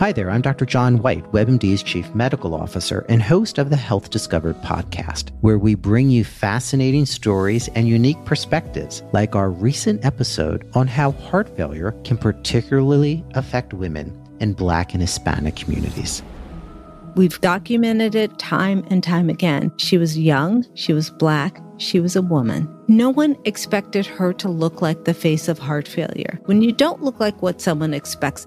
Hi there, I'm Dr. John White, WebMD's Chief Medical Officer and host of the Health Discovered podcast, where we bring you fascinating stories and unique perspectives, like our recent episode on how heart failure can particularly affect women in Black and Hispanic communities. We've documented it time and time again. She was young, she was Black, she was a woman. No one expected her to look like the face of heart failure. When you don't look like what someone expects,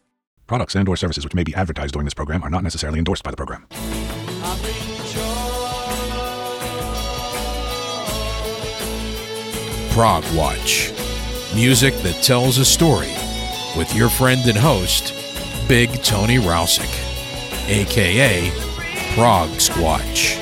Products and/or services which may be advertised during this program are not necessarily endorsed by the program. Prog Watch. Music that tells a story with your friend and host, Big Tony Rausek, a.k.a. Prog Squatch.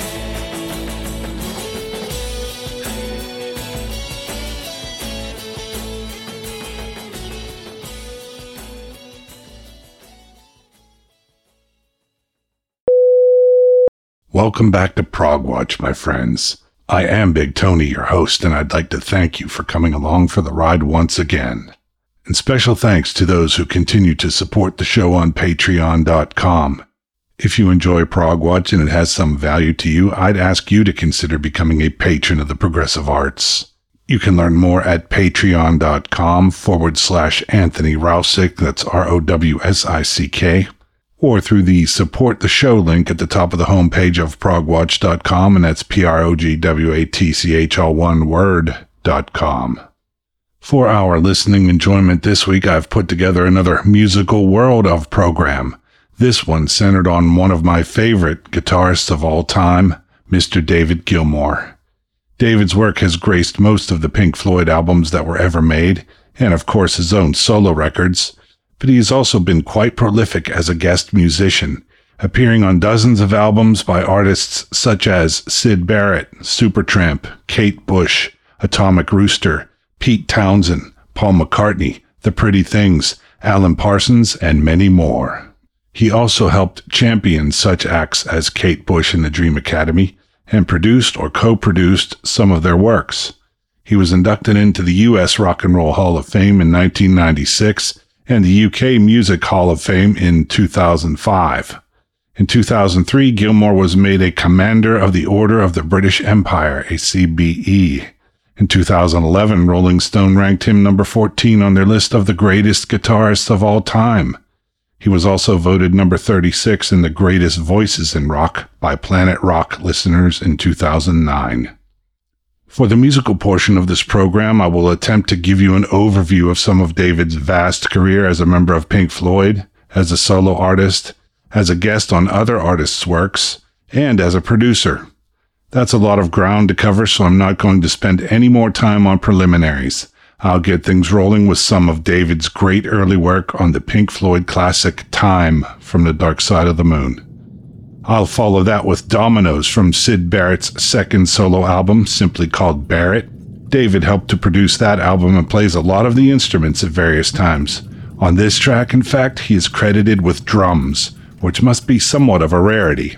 Welcome back to Prog Watch, my friends. I am Big Tony, your host, and I'd like to thank you for coming along for the ride once again. And special thanks to those who continue to support the show on Patreon.com. If you enjoy Prog Watch and it has some value to you, I'd ask you to consider becoming a patron of the progressive arts. You can learn more at Patreon.com/Anthony Rausek, that's Rowsick, or through the Support the Show link at the top of the homepage of progwatch.com, and that's progwatch.com. For our listening enjoyment this week, I've put together another musical world of program, this one centered on one of my favorite guitarists of all time, Mr. David Gilmour. David's work has graced most of the Pink Floyd albums that were ever made, and of course his own solo records, but he has also been quite prolific as a guest musician, appearing on dozens of albums by artists such as Syd Barrett, Supertramp, Kate Bush, Atomic Rooster, Pete Townshend, Paul McCartney, The Pretty Things, Alan Parsons, and many more. He also helped champion such acts as Kate Bush and The Dream Academy, and produced or co-produced some of their works. He was inducted into the U.S. Rock and Roll Hall of Fame in 1996, and the UK Music Hall of Fame in 2005. In 2003, Gilmour was made a Commander of the Order of the British Empire, a CBE. In 2011, Rolling Stone ranked him number 14 on their list of the greatest guitarists of all time. He was also voted number 36 in the Greatest Voices in Rock by Planet Rock listeners in 2009. For the musical portion of this program, I will attempt to give you an overview of some of David's vast career as a member of Pink Floyd, as a solo artist, as a guest on other artists' works, and as a producer. That's a lot of ground to cover, so I'm not going to spend any more time on preliminaries. I'll get things rolling with some of David's great early work on the Pink Floyd classic Time from The Dark Side of the Moon. I'll follow that with Dominoes from Syd Barrett's second solo album, simply called Barrett. David helped to produce that album and plays a lot of the instruments at various times. On this track, in fact, he is credited with drums, which must be somewhat of a rarity.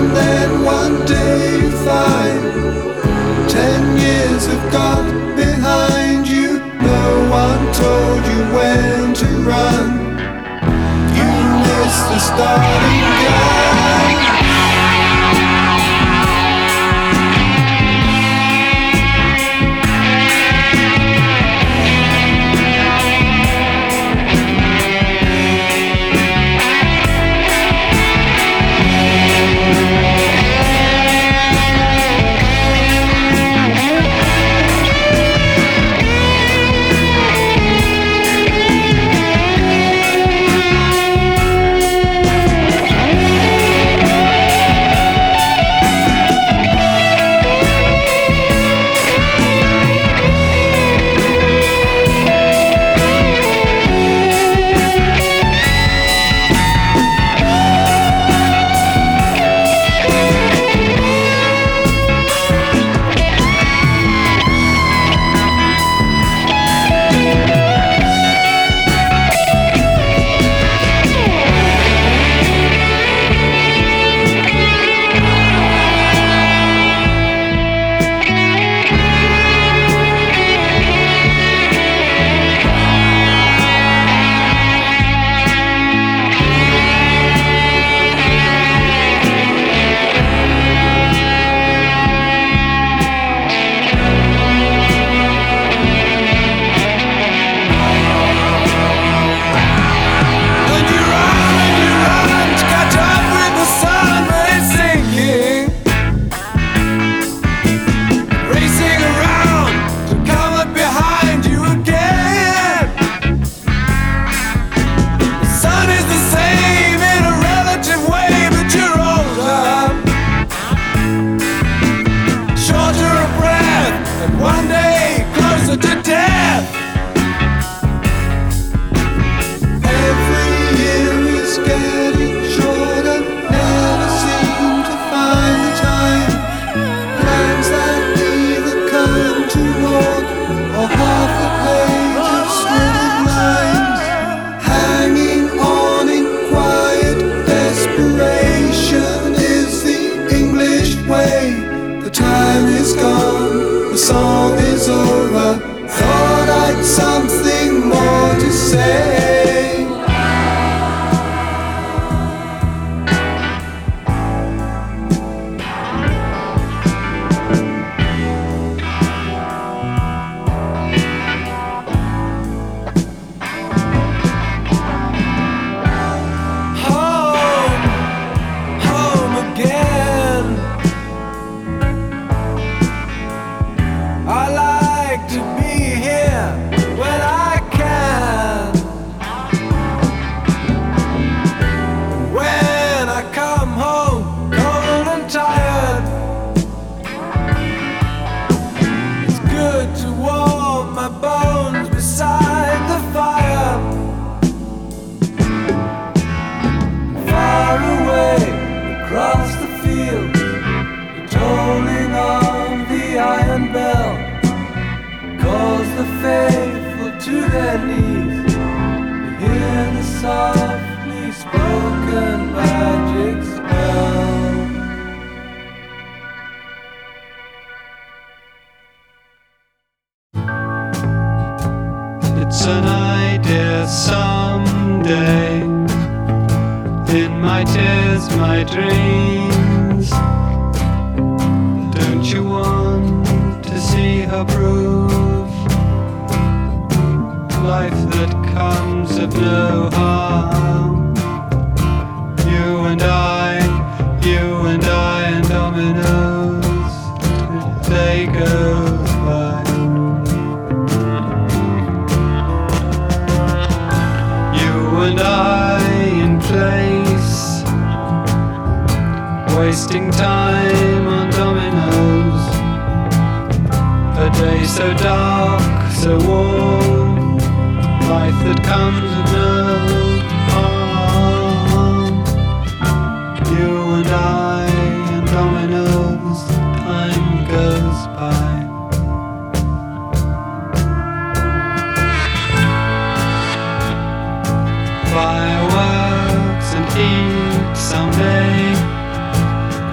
and then one day you find 10 years have gone behind you. No one told you when to run. You missed the starting gun.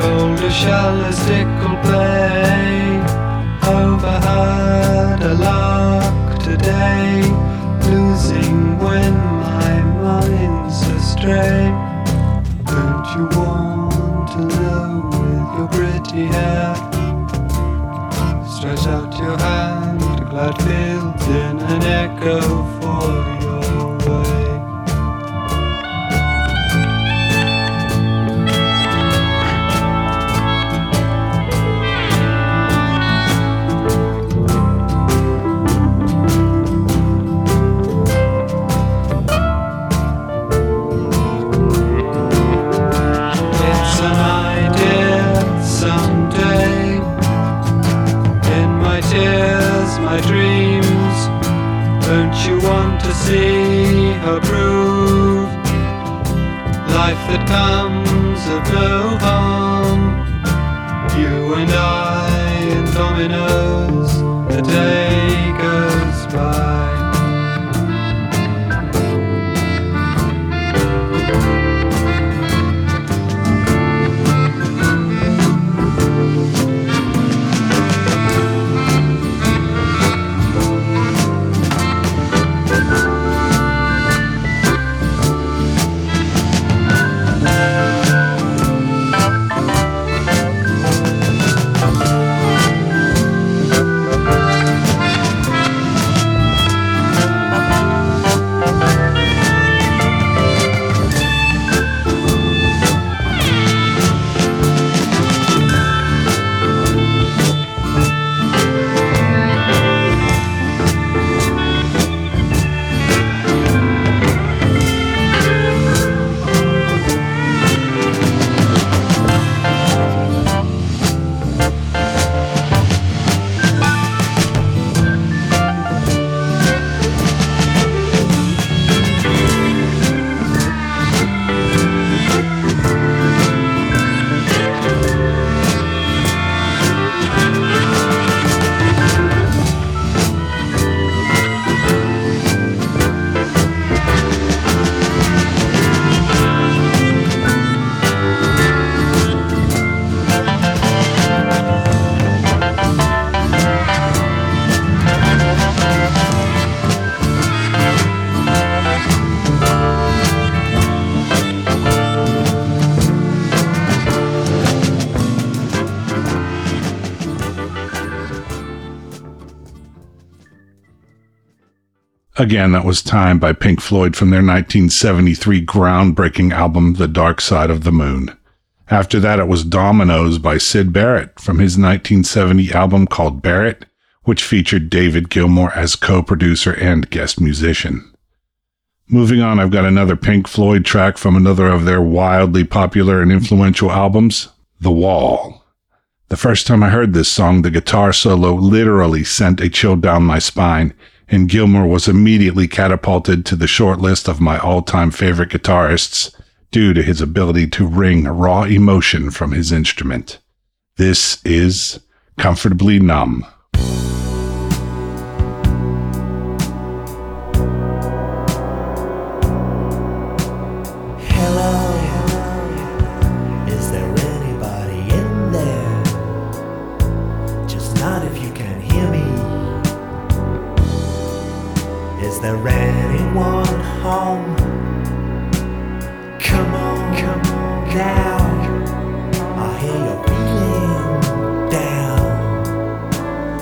boulder, shell, a sickle play. Overheard a lark today, losing when my mind's astray. Don't you want to know with your pretty hair? Stretch out your hand, glad fields in an echo for you. See her prove life that comes of no harm. You and I in dominoes, the day goes by. Again, that was Time by Pink Floyd from their 1973 groundbreaking album, The Dark Side of the Moon. After that, it was Dominoes by Syd Barrett from his 1970 album called Barrett, which featured David Gilmour as co-producer and guest musician. Moving on, I've got another Pink Floyd track from another of their wildly popular and influential albums, The Wall. The first time I heard this song, the guitar solo literally sent a chill down my spine, and Gilmour was immediately catapulted to the short list of my all-time favorite guitarists due to his ability to wring raw emotion from his instrument. This is Comfortably Numb. Down, I hear you feeling down.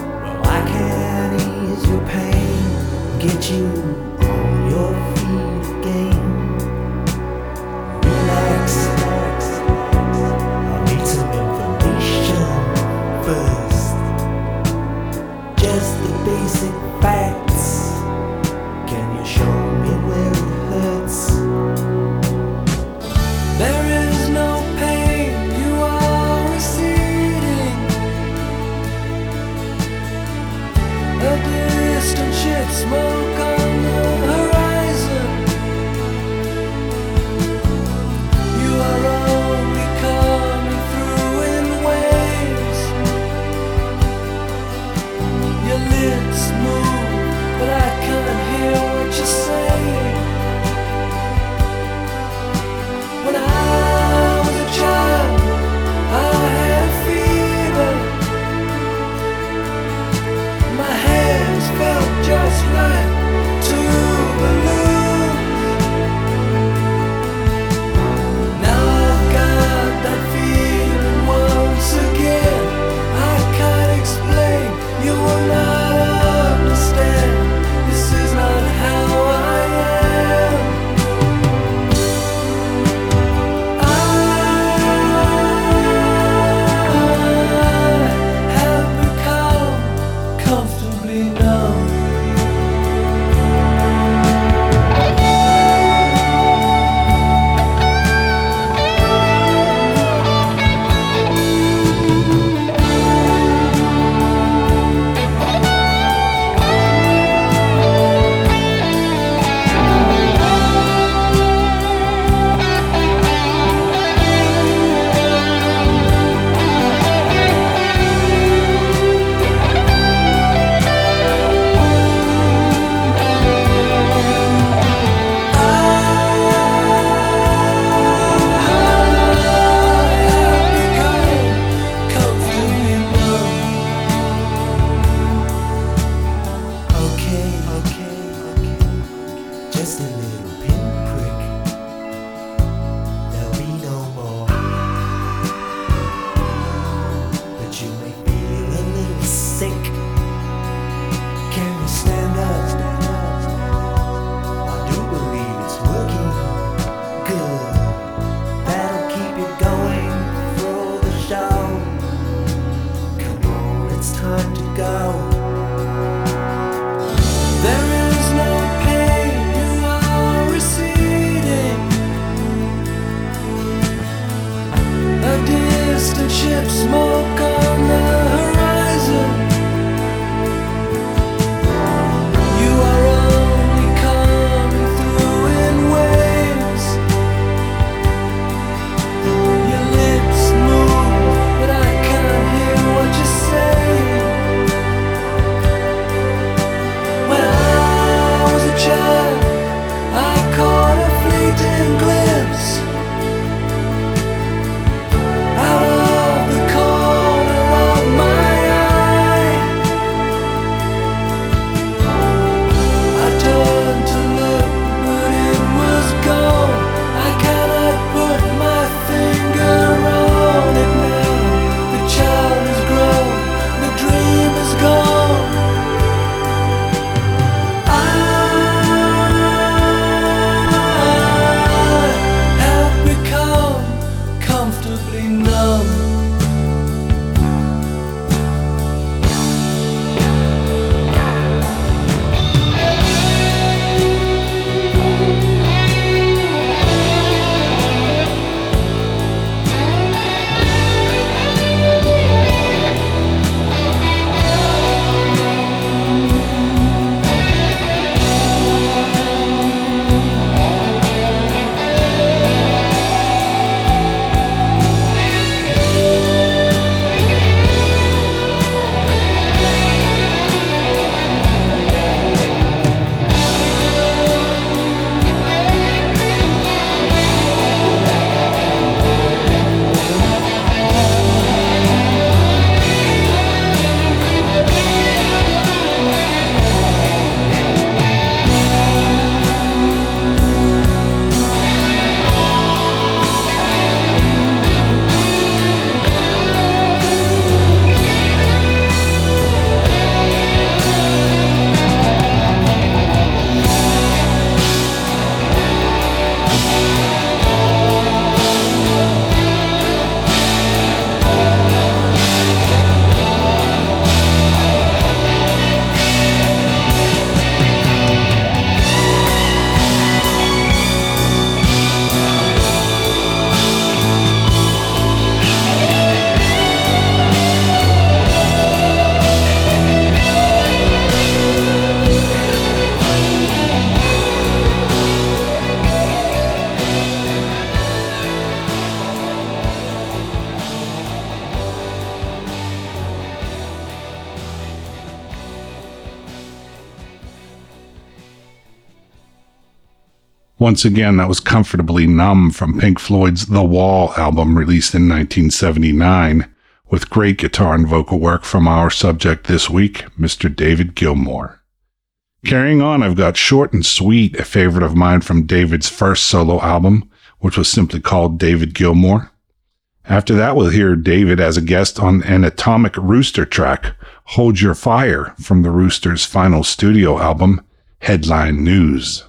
Once again, that was Comfortably Numb from Pink Floyd's The Wall album, released in 1979, with great guitar and vocal work from our subject this week, Mr. David Gilmour. Carrying on, I've got Short and Sweet, a favorite of mine from David's first solo album, which was simply called David Gilmour. After that, we'll hear David as a guest on an Atomic Rooster track, Hold Your Fire, from the Rooster's final studio album, Headline News.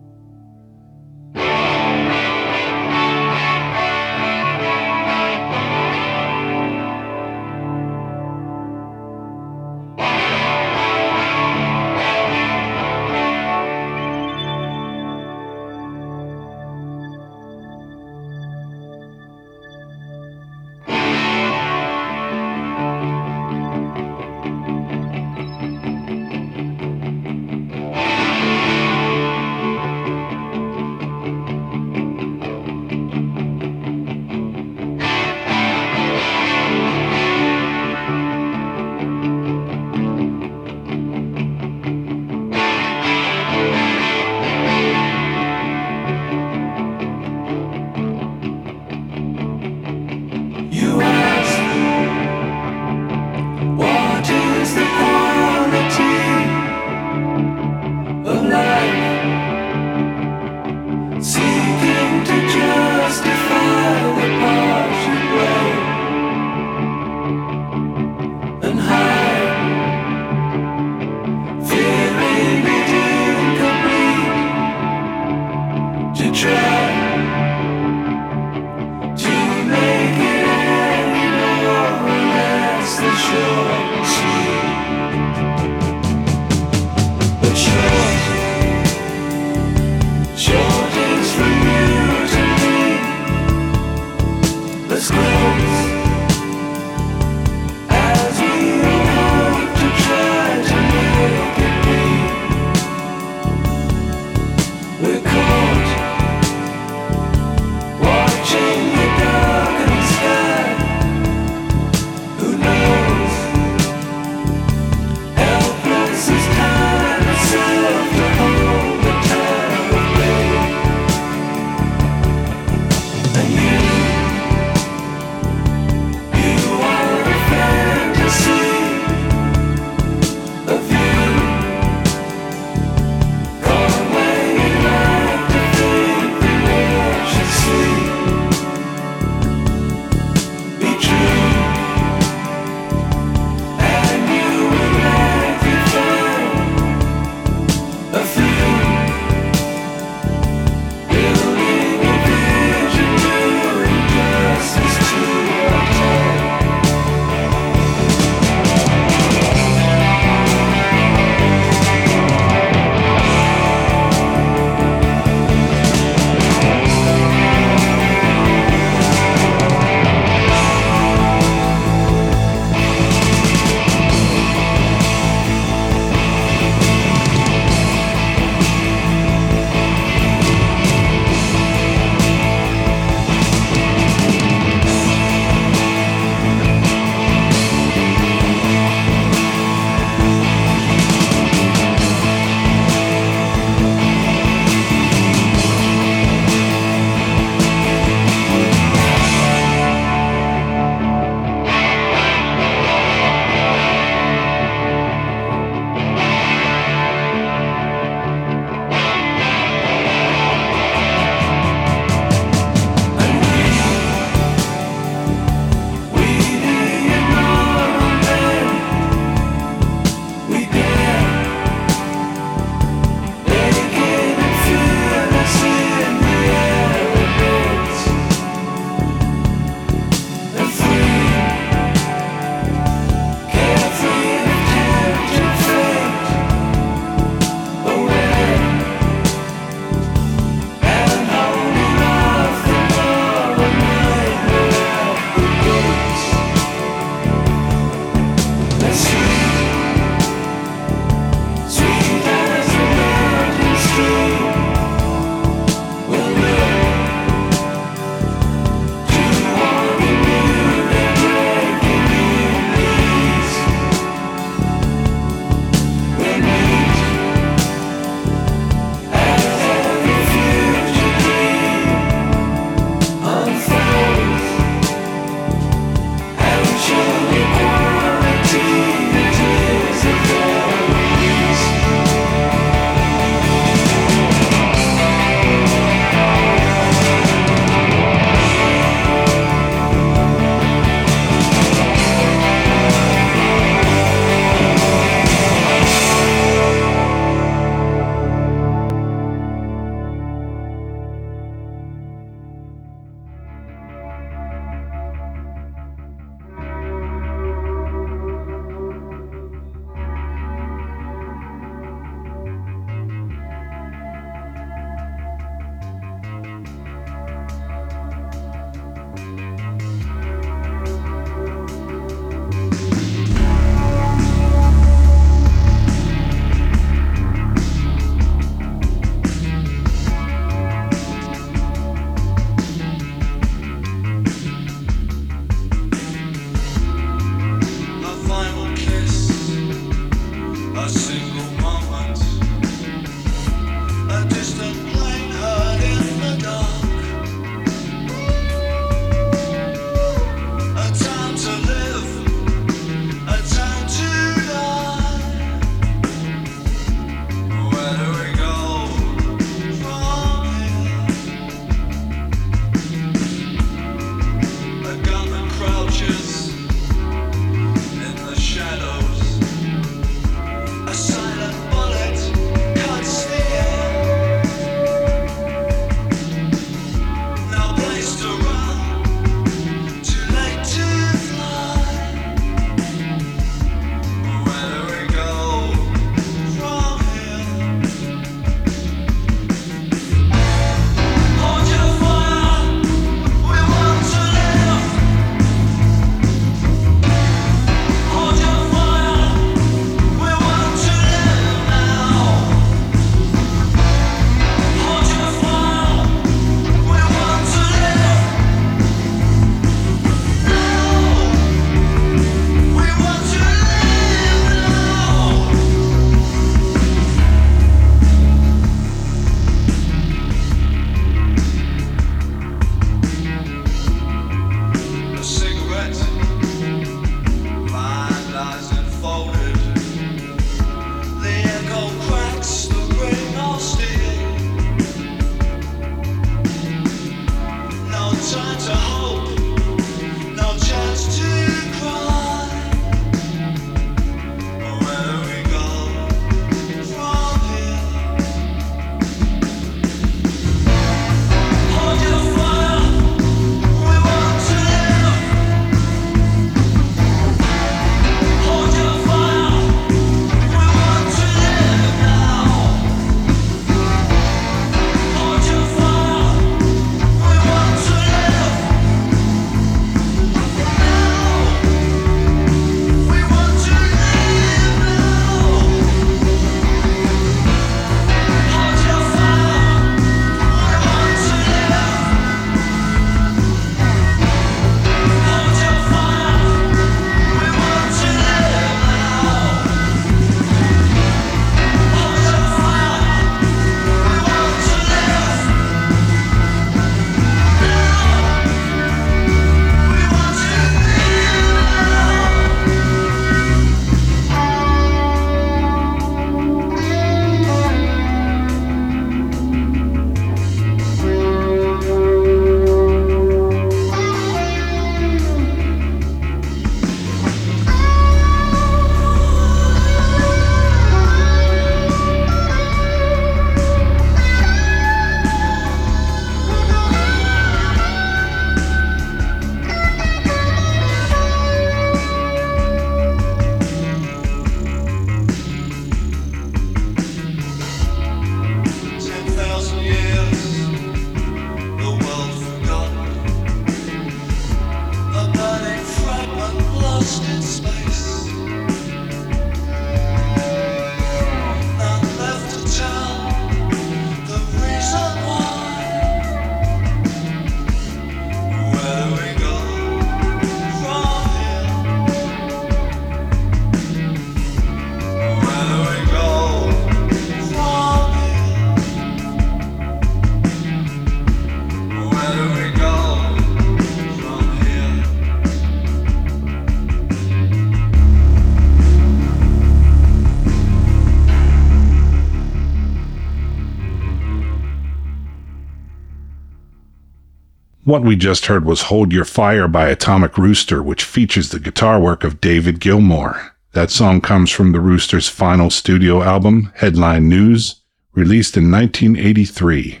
What we just heard was Hold Your Fire by Atomic Rooster, which features the guitar work of David Gilmour. That song comes from the Rooster's final studio album, Headline News, released in 1983.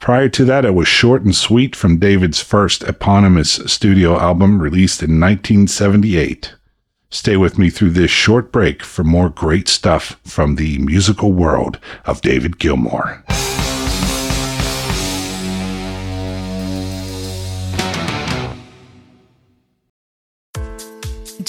Prior to that, it was Short and Sweet from David's first eponymous studio album, released in 1978. Stay with me through this short break for more great stuff from the musical world of David Gilmour.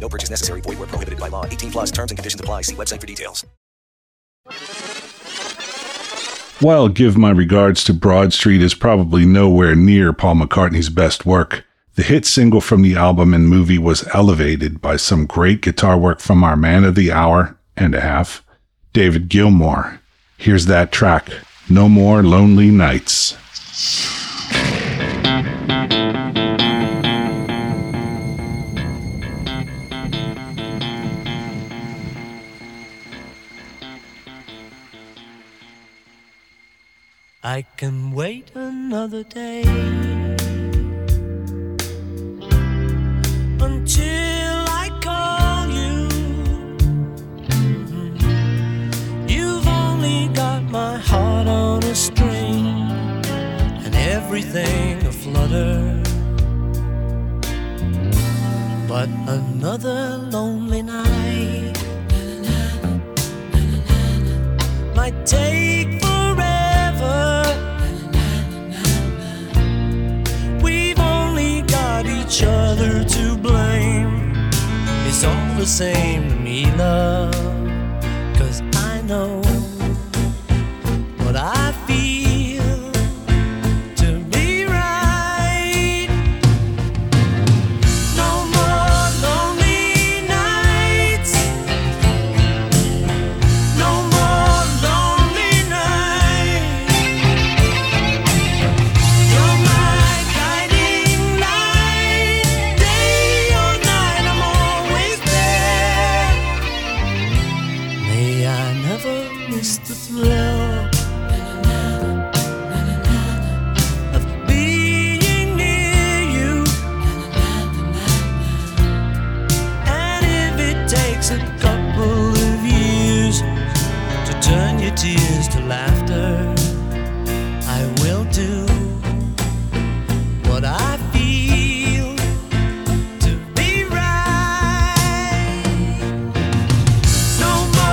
No purchase necessary. Void where prohibited by law. 18 plus terms and conditions apply. See website for details. While Give My Regards to Broad Street is probably nowhere near Paul McCartney's best work, the hit single from the album and movie was elevated by some great guitar work from our man of the hour and a half, David Gilmour. Here's that track, No More Lonely Nights. I can wait another day until I call you. You've only got my heart on a string and everything aflutter. But another lonely night might take forever. Each other to blame. It's all the same to me, love, 'cause I know what I feel to be right. No more lonely nights. No more lonely nights. You're my guiding light. It's the thrill of being near you, and if it takes a couple of years to turn your tears to laughter, I will do what I feel to be right. No more.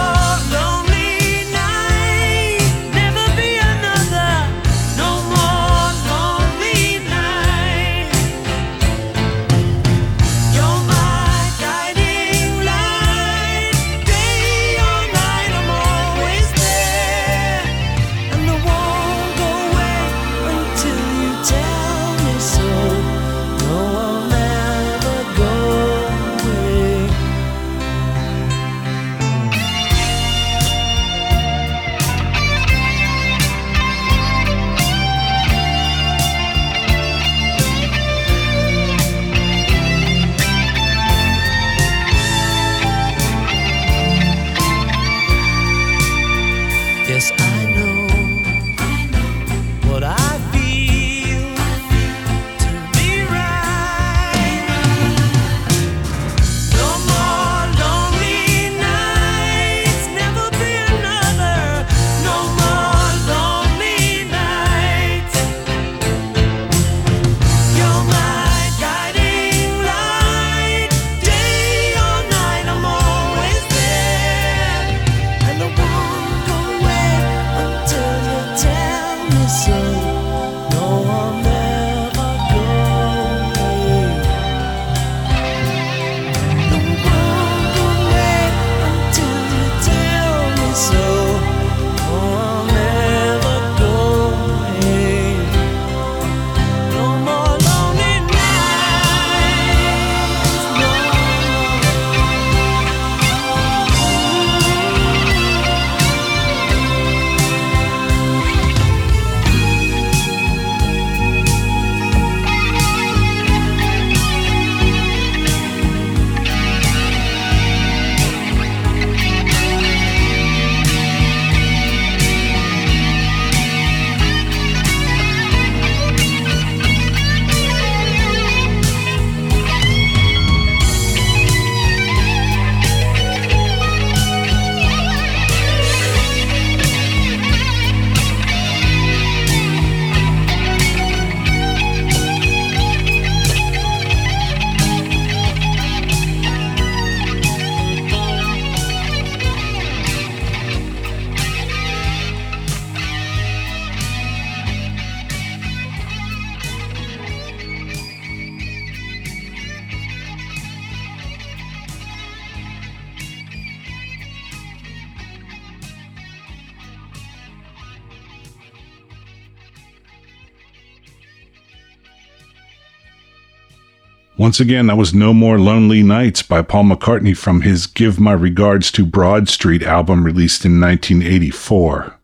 Once again, that was No More Lonely Nights by Paul McCartney from his Give My Regards to Broad Street album released in 1984.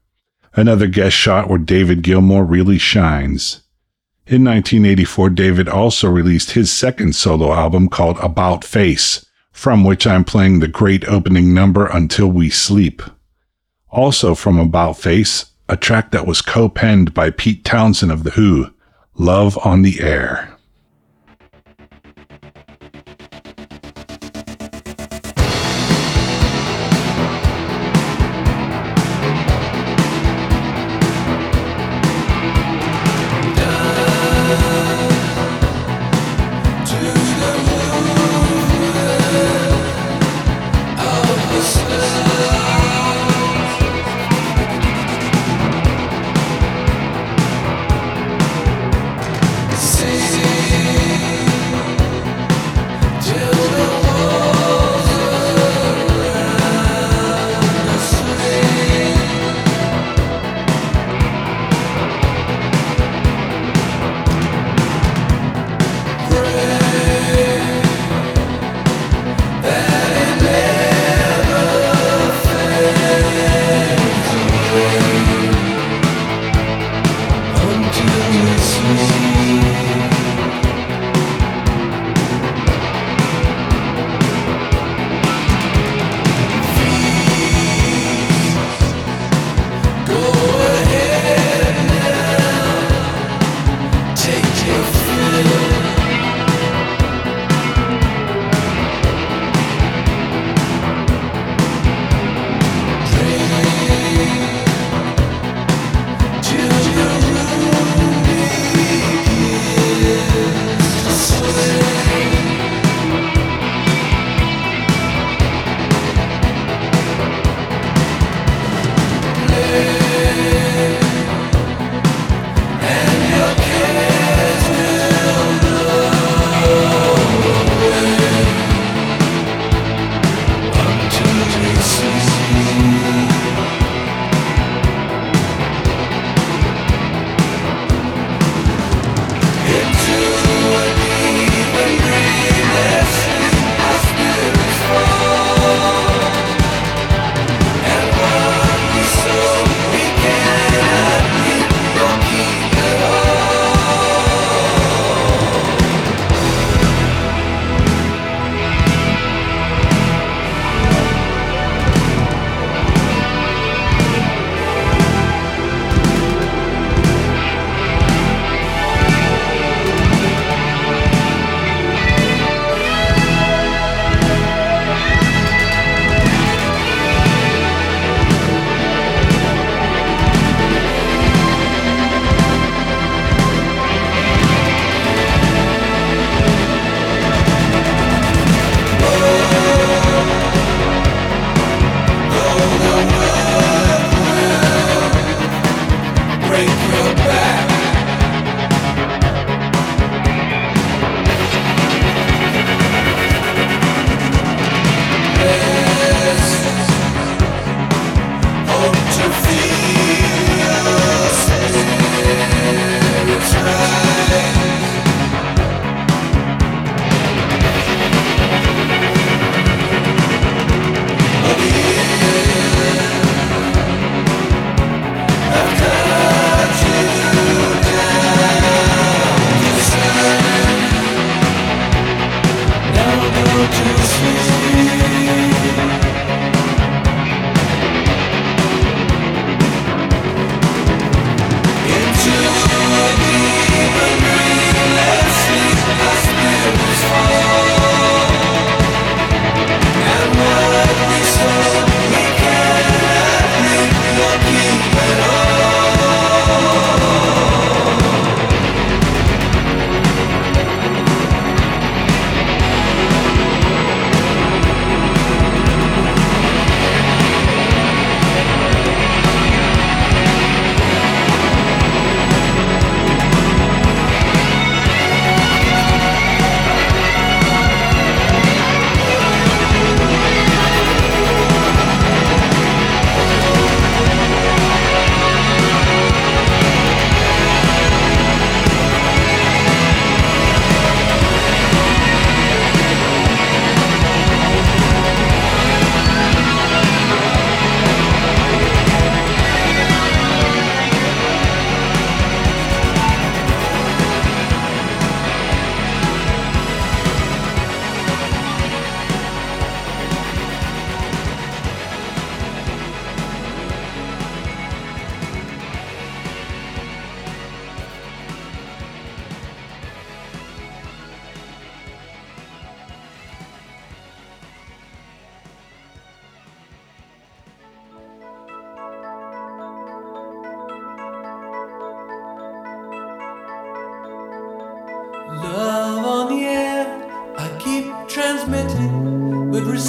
Another guest shot where David Gilmour really shines. In 1984, David also released his second solo album called About Face, from which I'm playing the great opening number Until We Sleep. Also from About Face, a track that was co-penned by Pete Townshend of The Who, Love on the Air.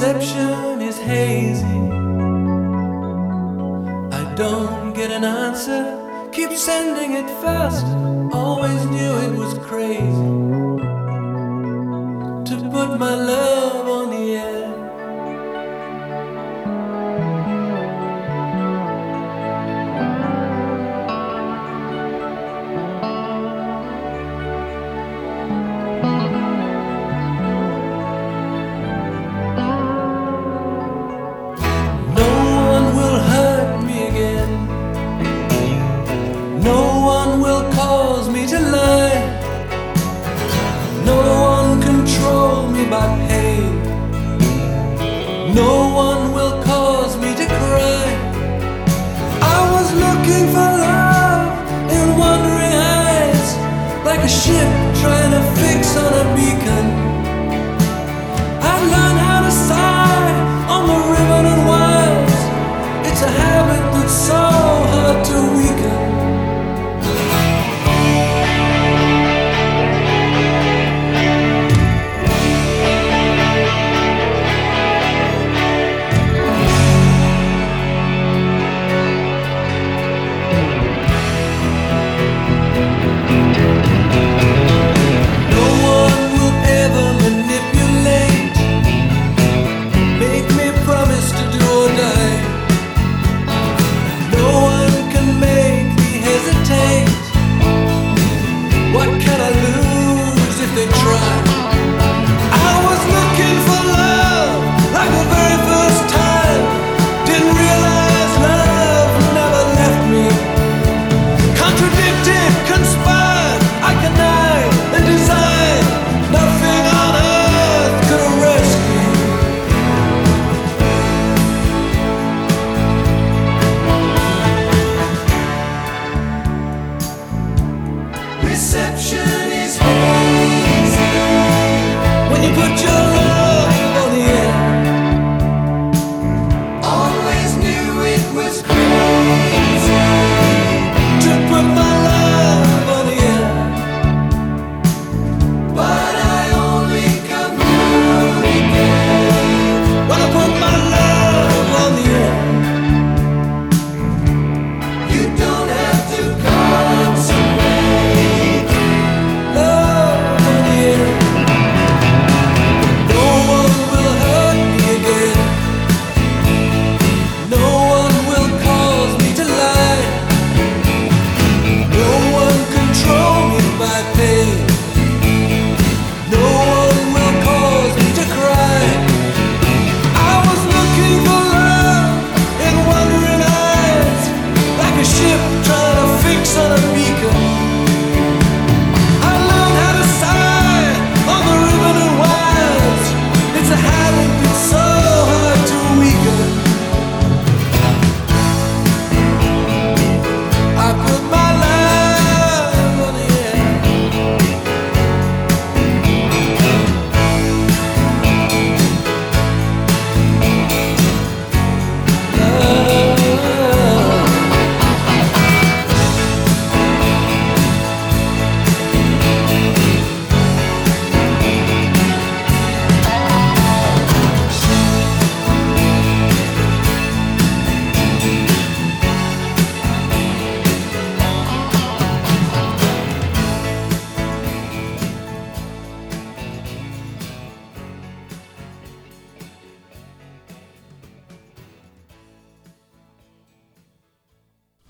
perception is hazy. I don't get an answer, keep sending it faster. Always knew it was crazy to put my love on the air.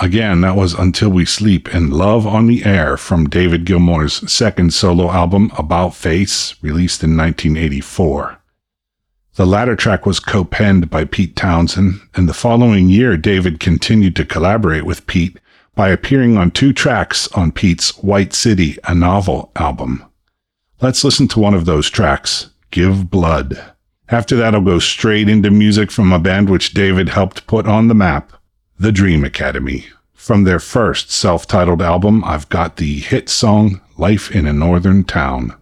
Again, that was Until We Sleep and Love on the Air from David Gilmour's second solo album, About Face, released in 1984. The latter track was co-penned by Pete Townshend, and the following year David continued to collaborate with Pete by appearing on two tracks on Pete's White City, a Novel album. Let's listen to one of those tracks, Give Blood. After that, I'll go straight into music from a band which David helped put on the map, The Dream Academy. From their first self-titled album, I've got the hit song, Life in a Northern Town.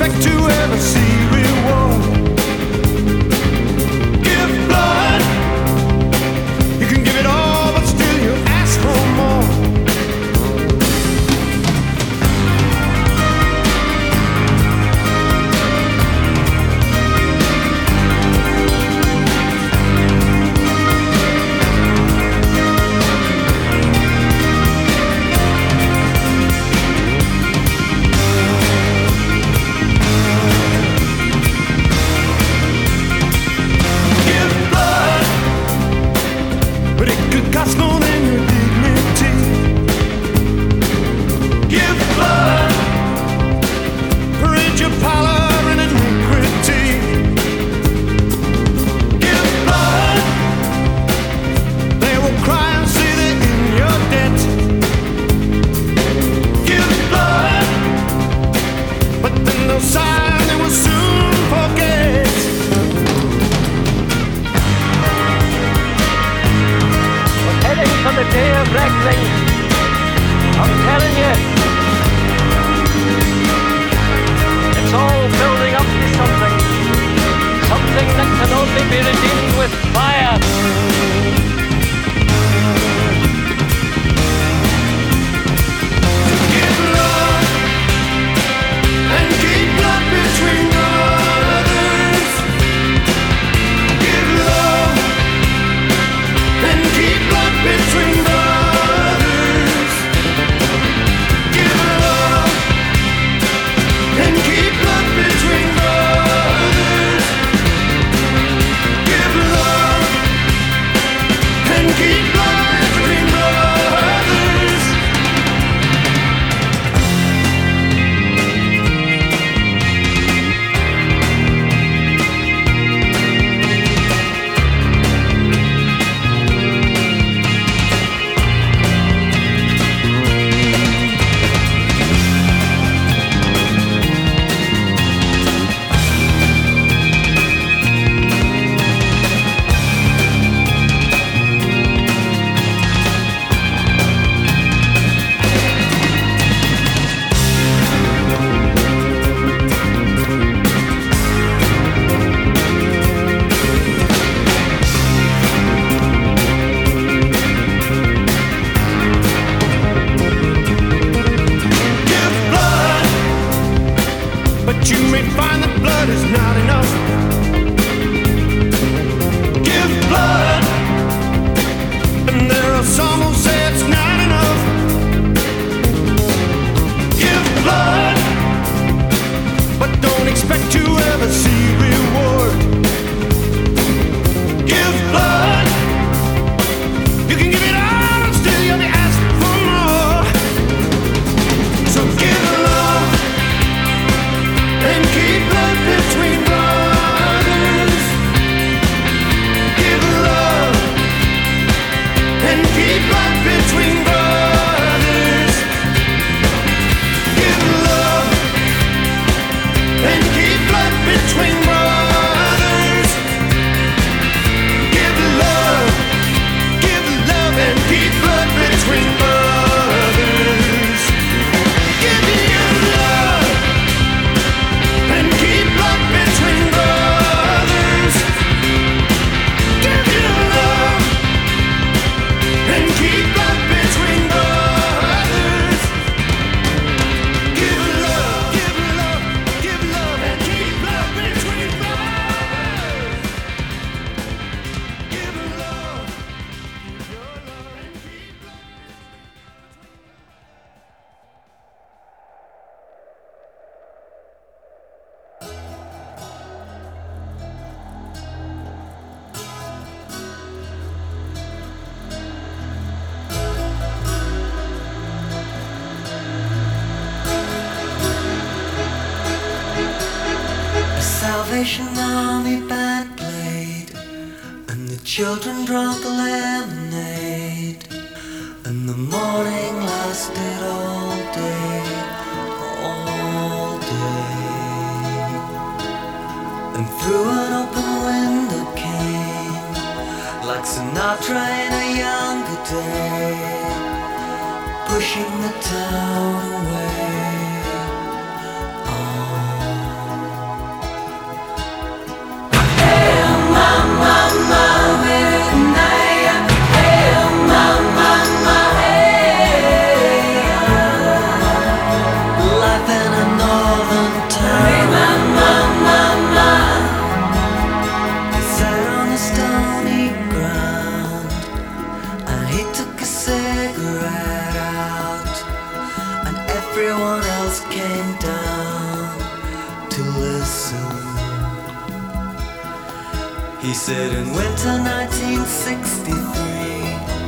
expect to ever see reward. Give blood. You can give it all, but still you ask for more. Pushing the town away. Oh. everyone else came down to listen. He said in winter 1963,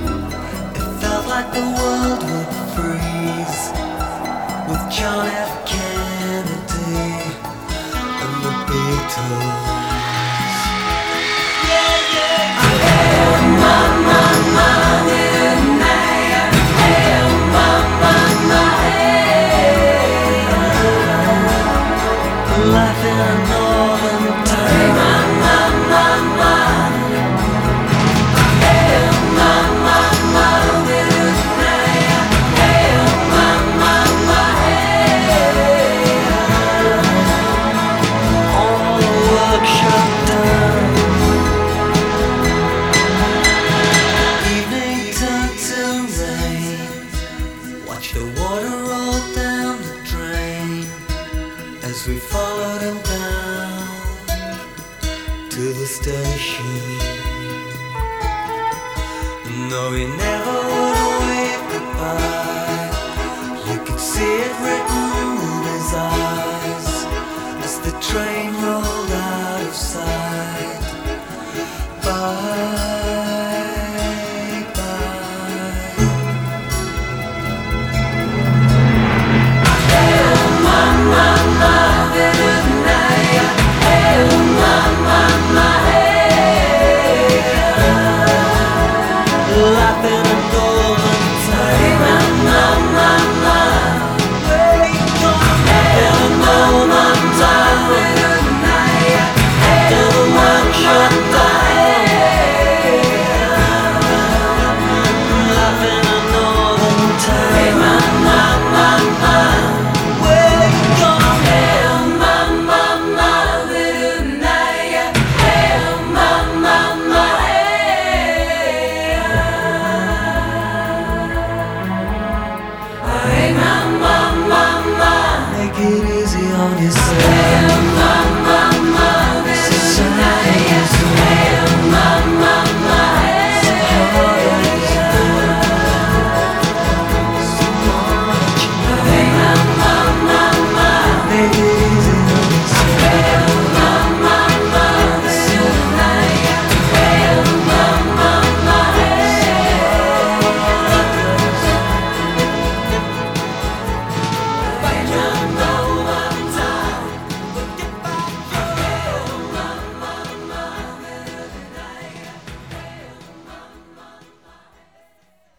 it felt like the world would freeze with John F. Kennedy and the Beatles. Yeah, yeah. I held my in the air. I held my head. The life in a northern town.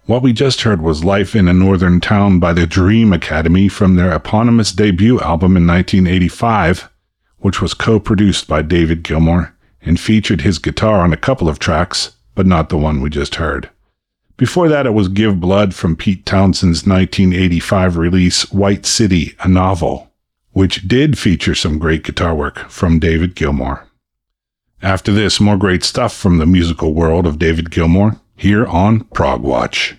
What we just heard was Life in a Northern Town by The Dream Academy from their eponymous debut album in 1985, which was co-produced by David Gilmour and featured his guitar on a couple of tracks, but not the one we just heard. Before that, it was Give Blood from Pete Townshend's 1985 release White City, a Novel, which did feature some great guitar work from David Gilmour. After this, more great stuff from the musical world of David Gilmour, here on Prog Watch.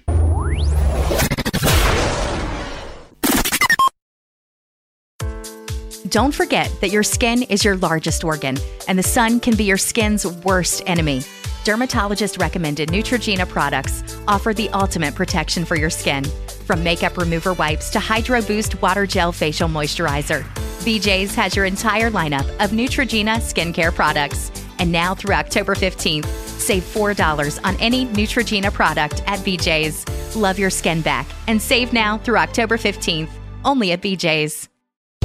Don't forget that your skin is your largest organ, and the sun can be your skin's worst enemy. Dermatologist-recommended Neutrogena products offer the ultimate protection for your skin, from makeup remover wipes to Hydro Boost Water Gel Facial Moisturizer. BJ's has your entire lineup of Neutrogena skincare products. And now through October 15th, save $4 on any Neutrogena product at BJ's. Love your skin back and save now through October 15th, only at BJ's.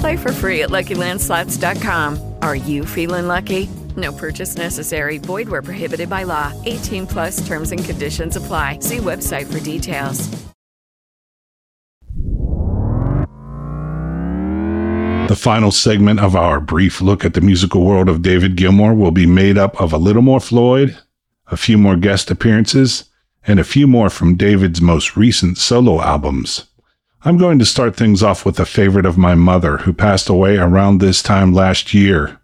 Play for free at LuckyLandSlots.com. Are you feeling lucky? No purchase necessary. Void where prohibited by law. 18+ terms and conditions apply. See website for details. The final segment of our brief look at the musical world of David Gilmour will be made up of a little more Floyd, a few more guest appearances, and a few more from David's most recent solo albums. I'm going to start things off with a favorite of my mother, who passed away around this time last year.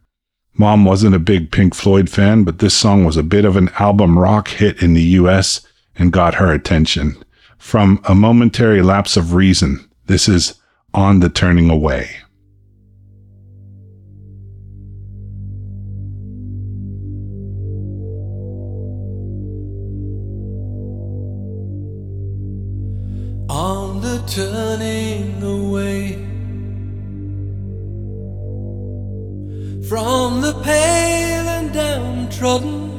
Mom wasn't a big Pink Floyd fan, but this song was a bit of an album rock hit in the US and got her attention. From A Momentary Lapse of Reason, this is On the Turning Away. On the turning away from the pale and downtrodden,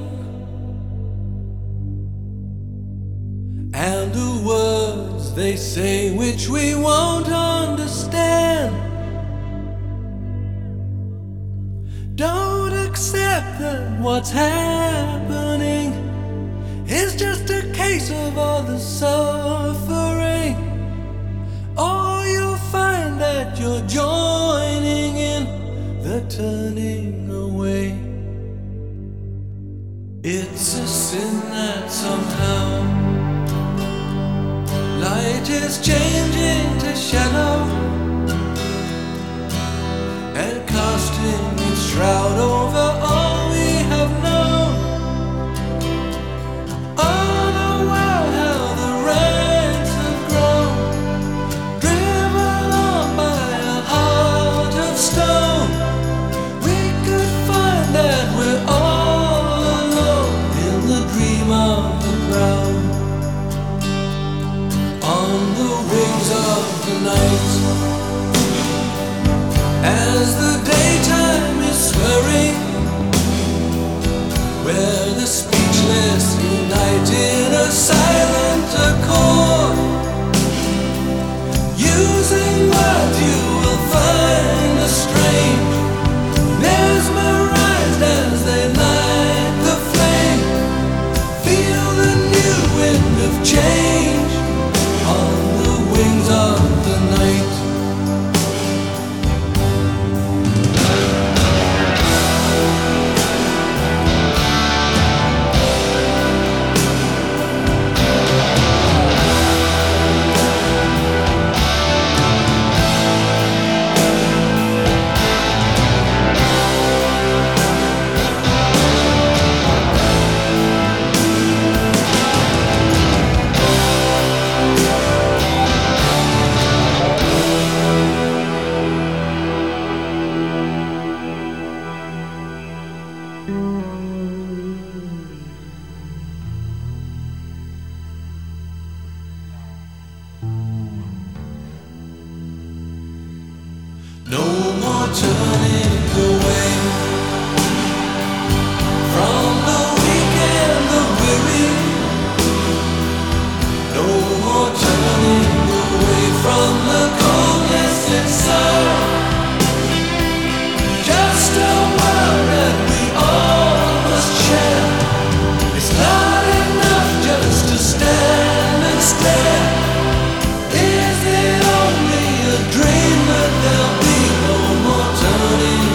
and the words they say which we won't understand. Don't accept that what's happening is just a case of all the suffering, or you'll find that you're joining in the turning away. It's a sin that somehow light is changing to shadow and casting its shroud over all we have known. As the daytime is stirring, where the speechless unite in a silent accord, using words you will find a strange, mesmerized as they light the flame. Feel the new wind of change on the wings of the night. Is it only a dream that there'll be no more turning?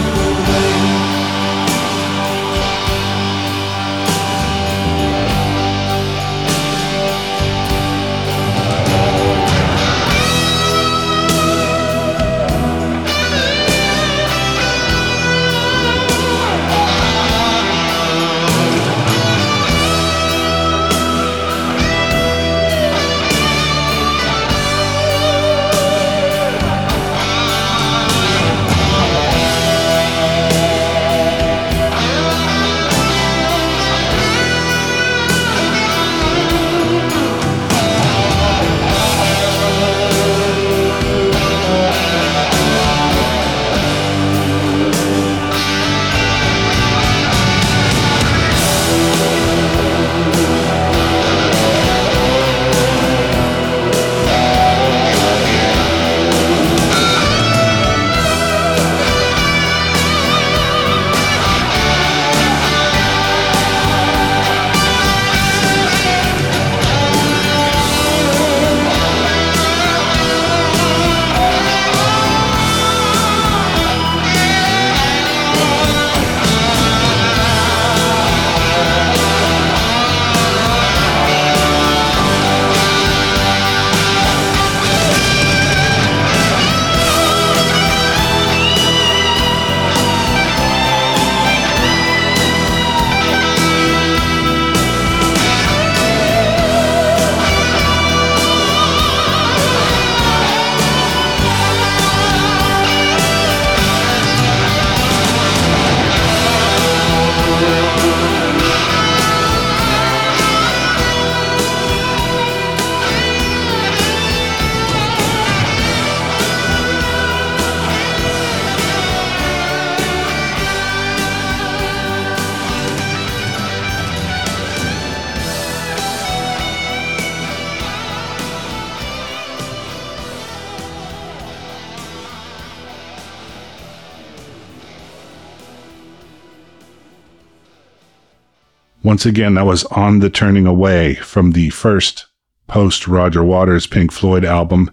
Once again, that was On the Turning Away from the first post-Roger Waters Pink Floyd album,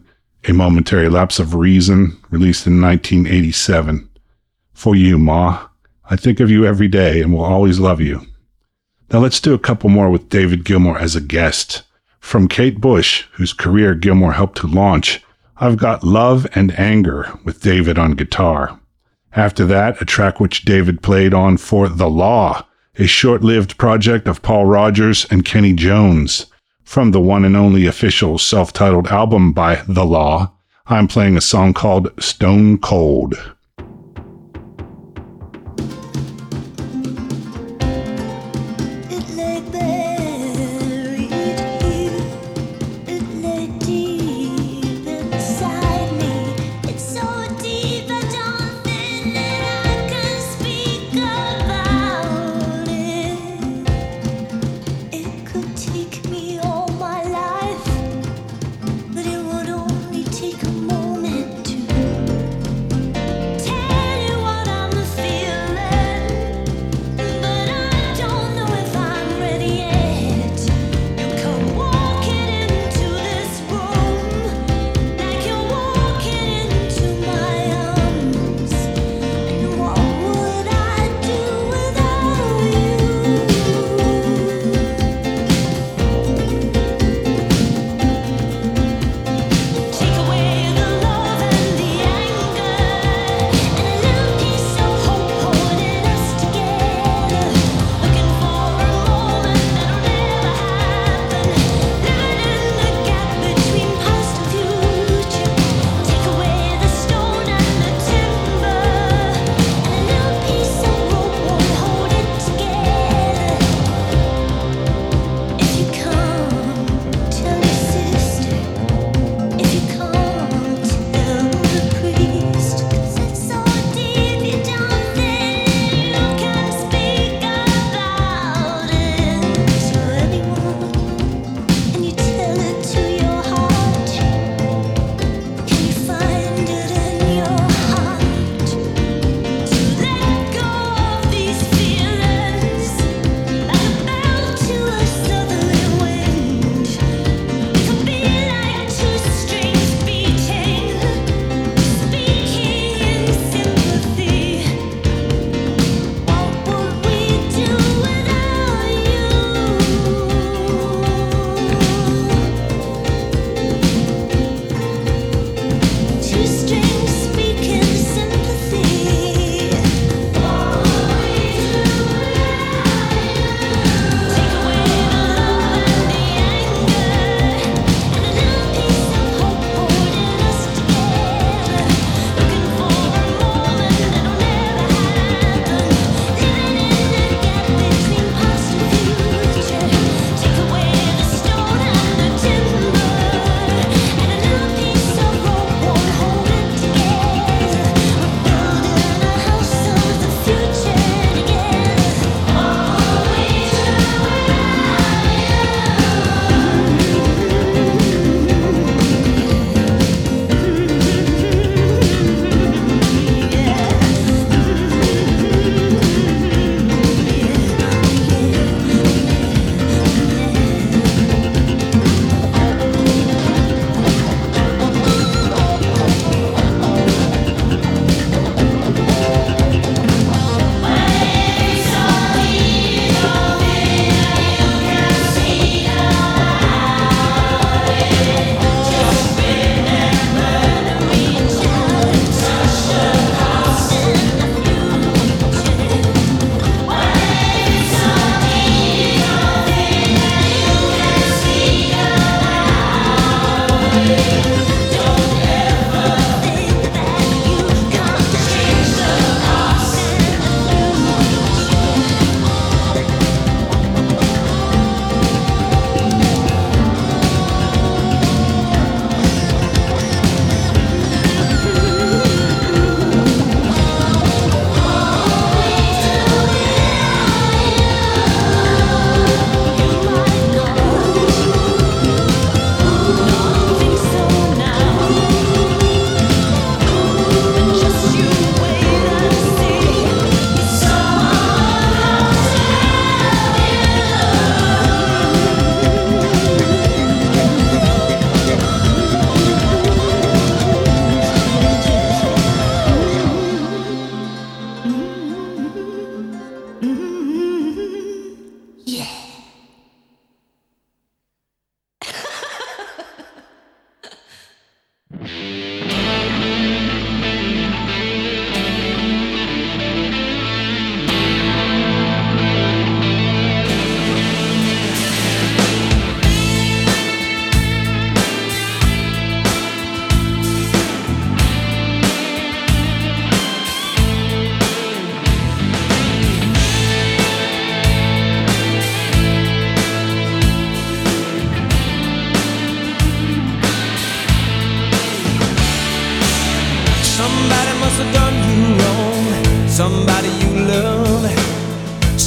A Momentary Lapse of Reason, released in 1987. For you, Ma, I think of you every day and will always love you. Now let's do a couple more with David Gilmour as a guest. From Kate Bush, whose career Gilmour helped to launch, I've got Love and Anger with David on guitar. After that, a track which David played on for The Law, a short-lived project of Paul Rodgers and Kenny Jones. From the one and only official self-titled album by The Law, I'm playing a song called Stone Cold.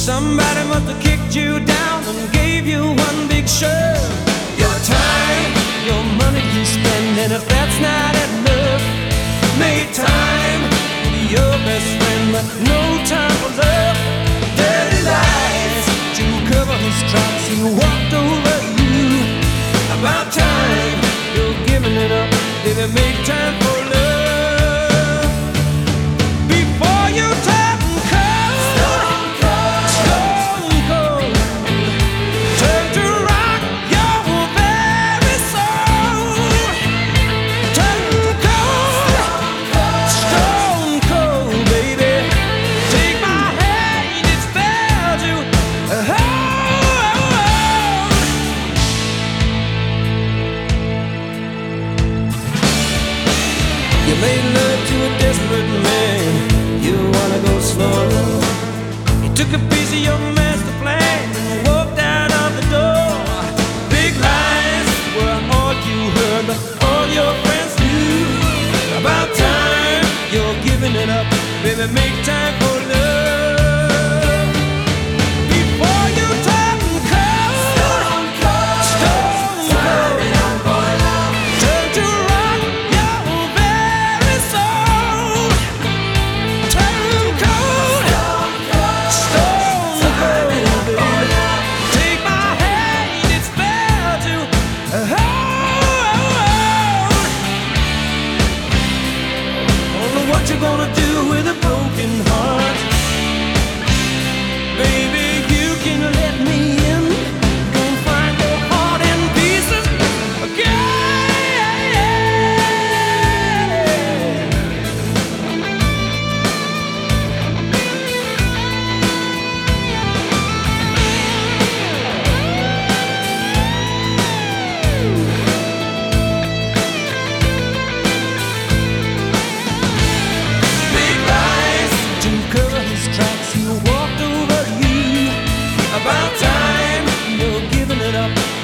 Somebody must have kicked you down and gave you one big shove. Your time, your money you spend, and if that's not enough, make time to be your best friend, but no time for love. Dirty lies to cover his tracks, he walked over you. About time, you're giving it up, baby, make time for love. Before you turn make time for love before you turn cold. Stone cold, stone cold, stone cold. Turn to rock your very soul. Turn cold, stone cold, stone cold, cold. Take my hand, it's fair to hold. Don't know what you're gonna do with a broken heart. Baby, you can let me in. Go find your heart in pieces again.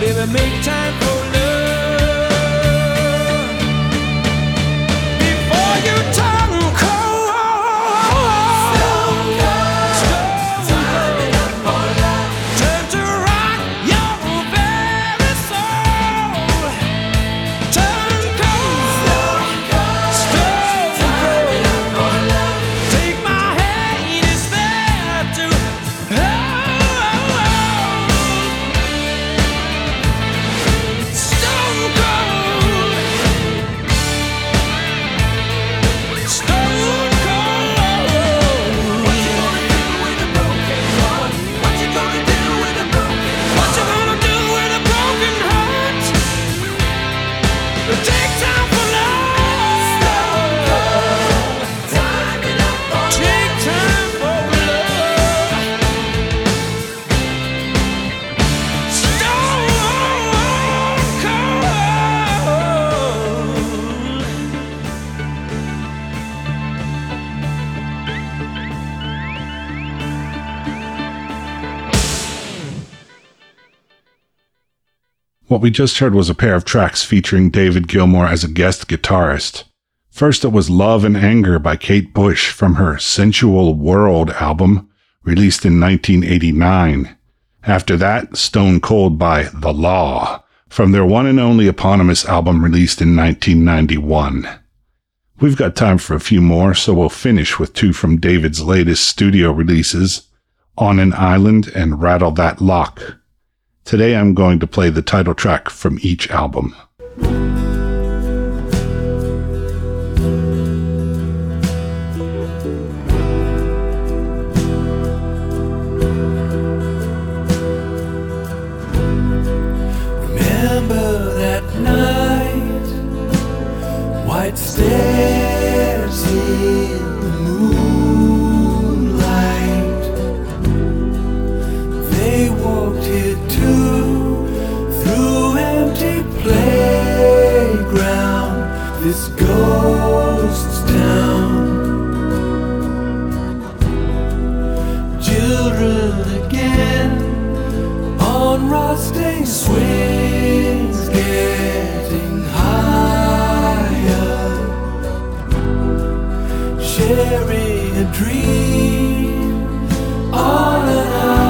Baby, make time for love before you turn cold. Stone cold, turn up for love. Turn to rock your very soul. Turn cold, stone cold, stone cold, up for love. Take my hand, it's there to What we just heard was a pair of tracks featuring David Gilmour as a guest guitarist. First, it was Love and Anger by Kate Bush from her Sensual World album, released in 1989. After that, Stone Cold by The Law, from their one and only eponymous album released in 1991. We've got time for a few more, so we'll finish with two from David's latest studio releases, On an Island and Rattle That Lock. Today I'm going to play the title track from each album. Remember that night, white stairs in the moonlight, they walked here through empty playground, this ghost town. Children again on rusting swings, getting higher, sharing a dream on an island.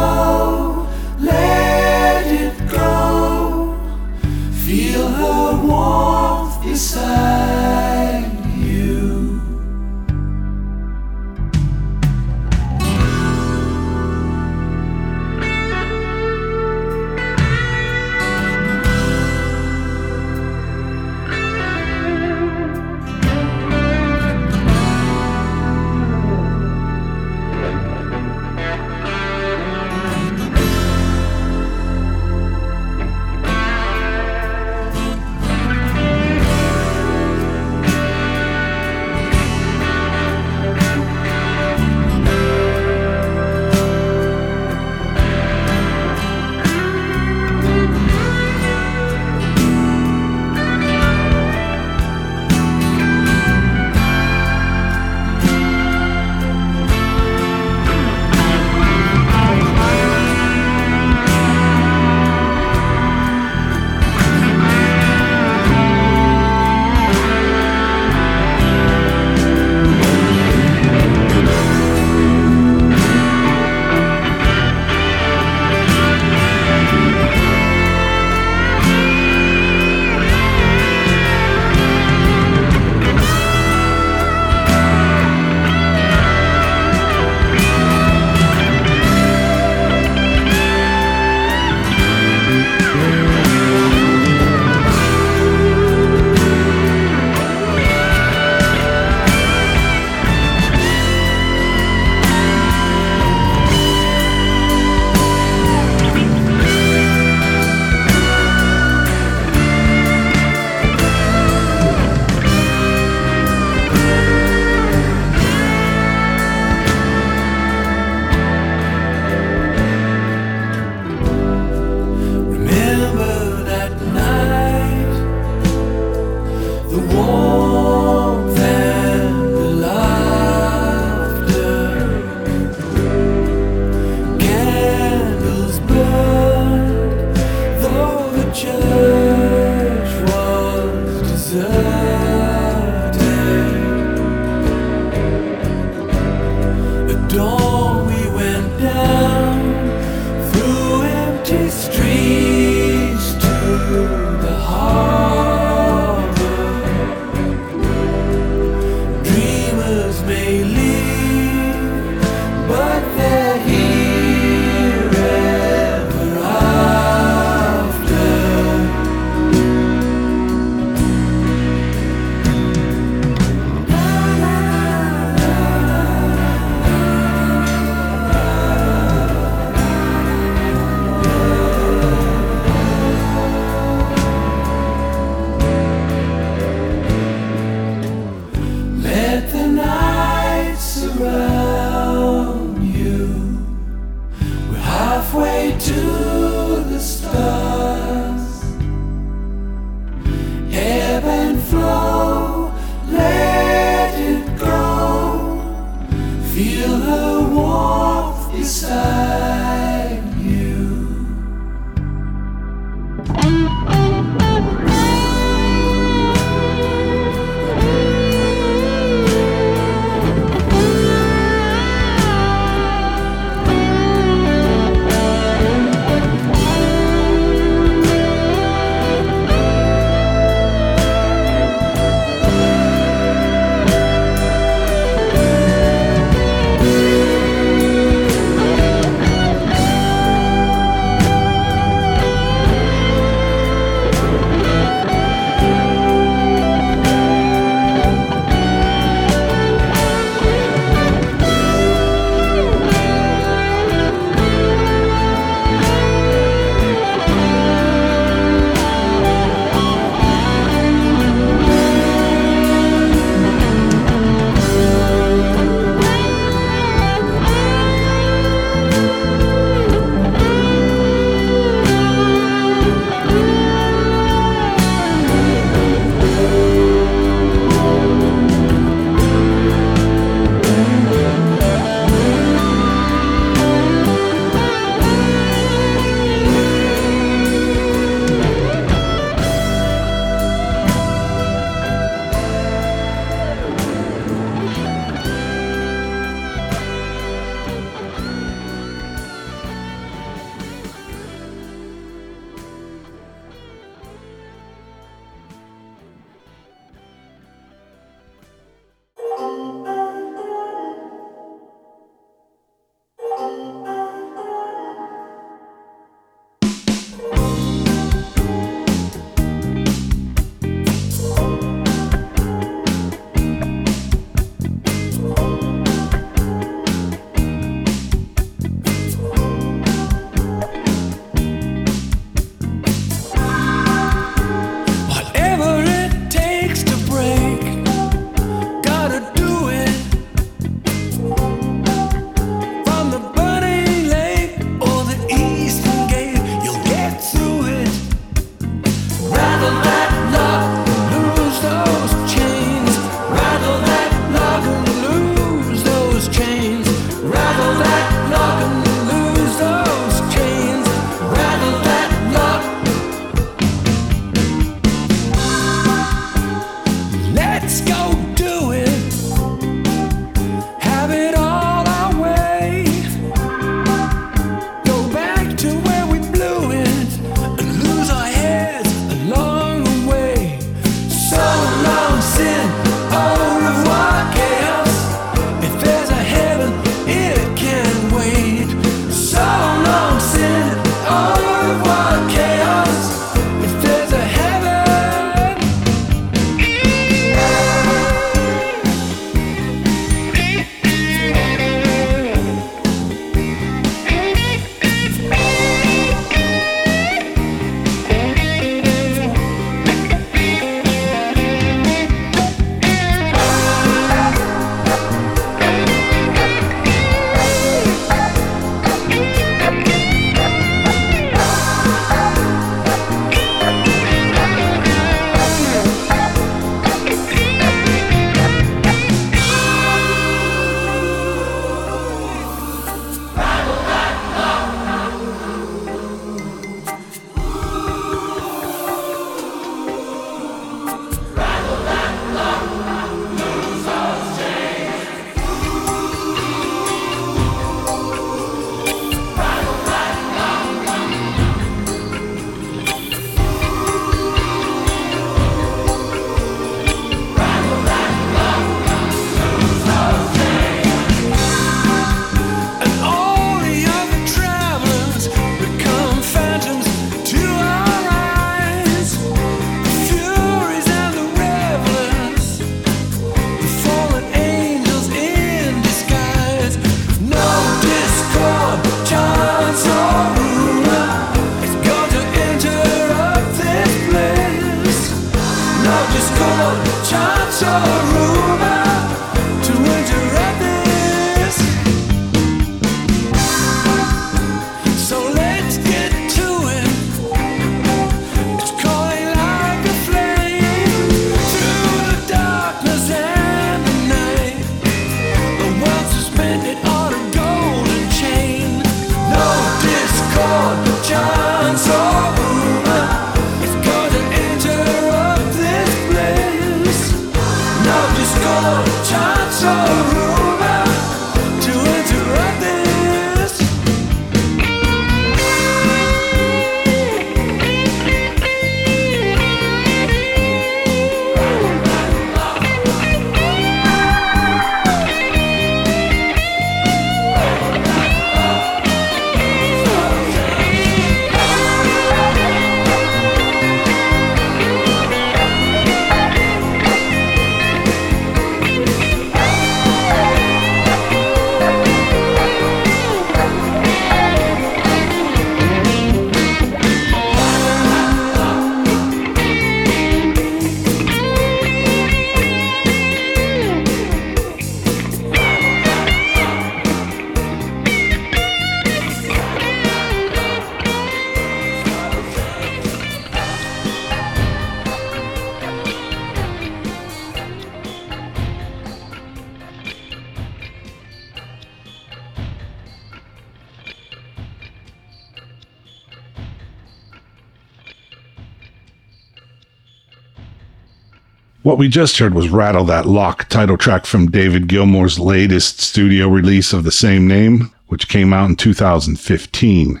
What we just heard was Rattle That Lock, title track from David Gilmour's latest studio release of the same name, which came out in 2015.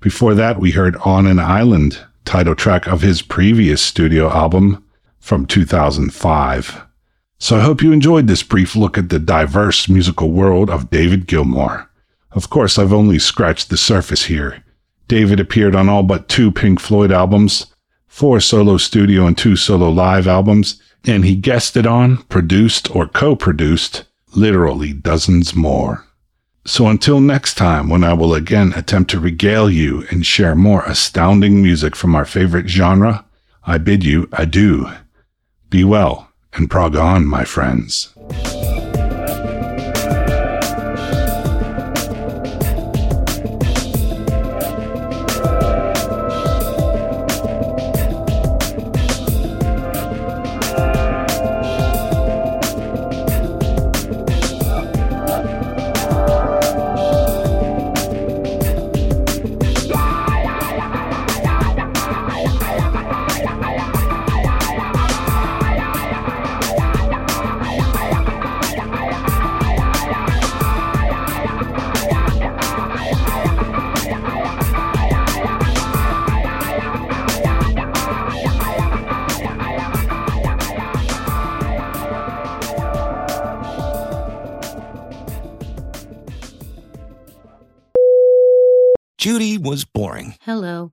Before that, we heard On an Island, title track of his previous studio album from 2005. So I hope you enjoyed this brief look at the diverse musical world of David Gilmour. Of course, I've only scratched the surface here. David appeared on all but 2 Pink Floyd albums, 4 solo studio and 2 solo live albums, and he guested on, produced, or co-produced literally dozens more. So until next time, when I will again attempt to regale you and share more astounding music from our favorite genre, I bid you adieu. Be well, and prog on, my friends. Judy was boring. Hello.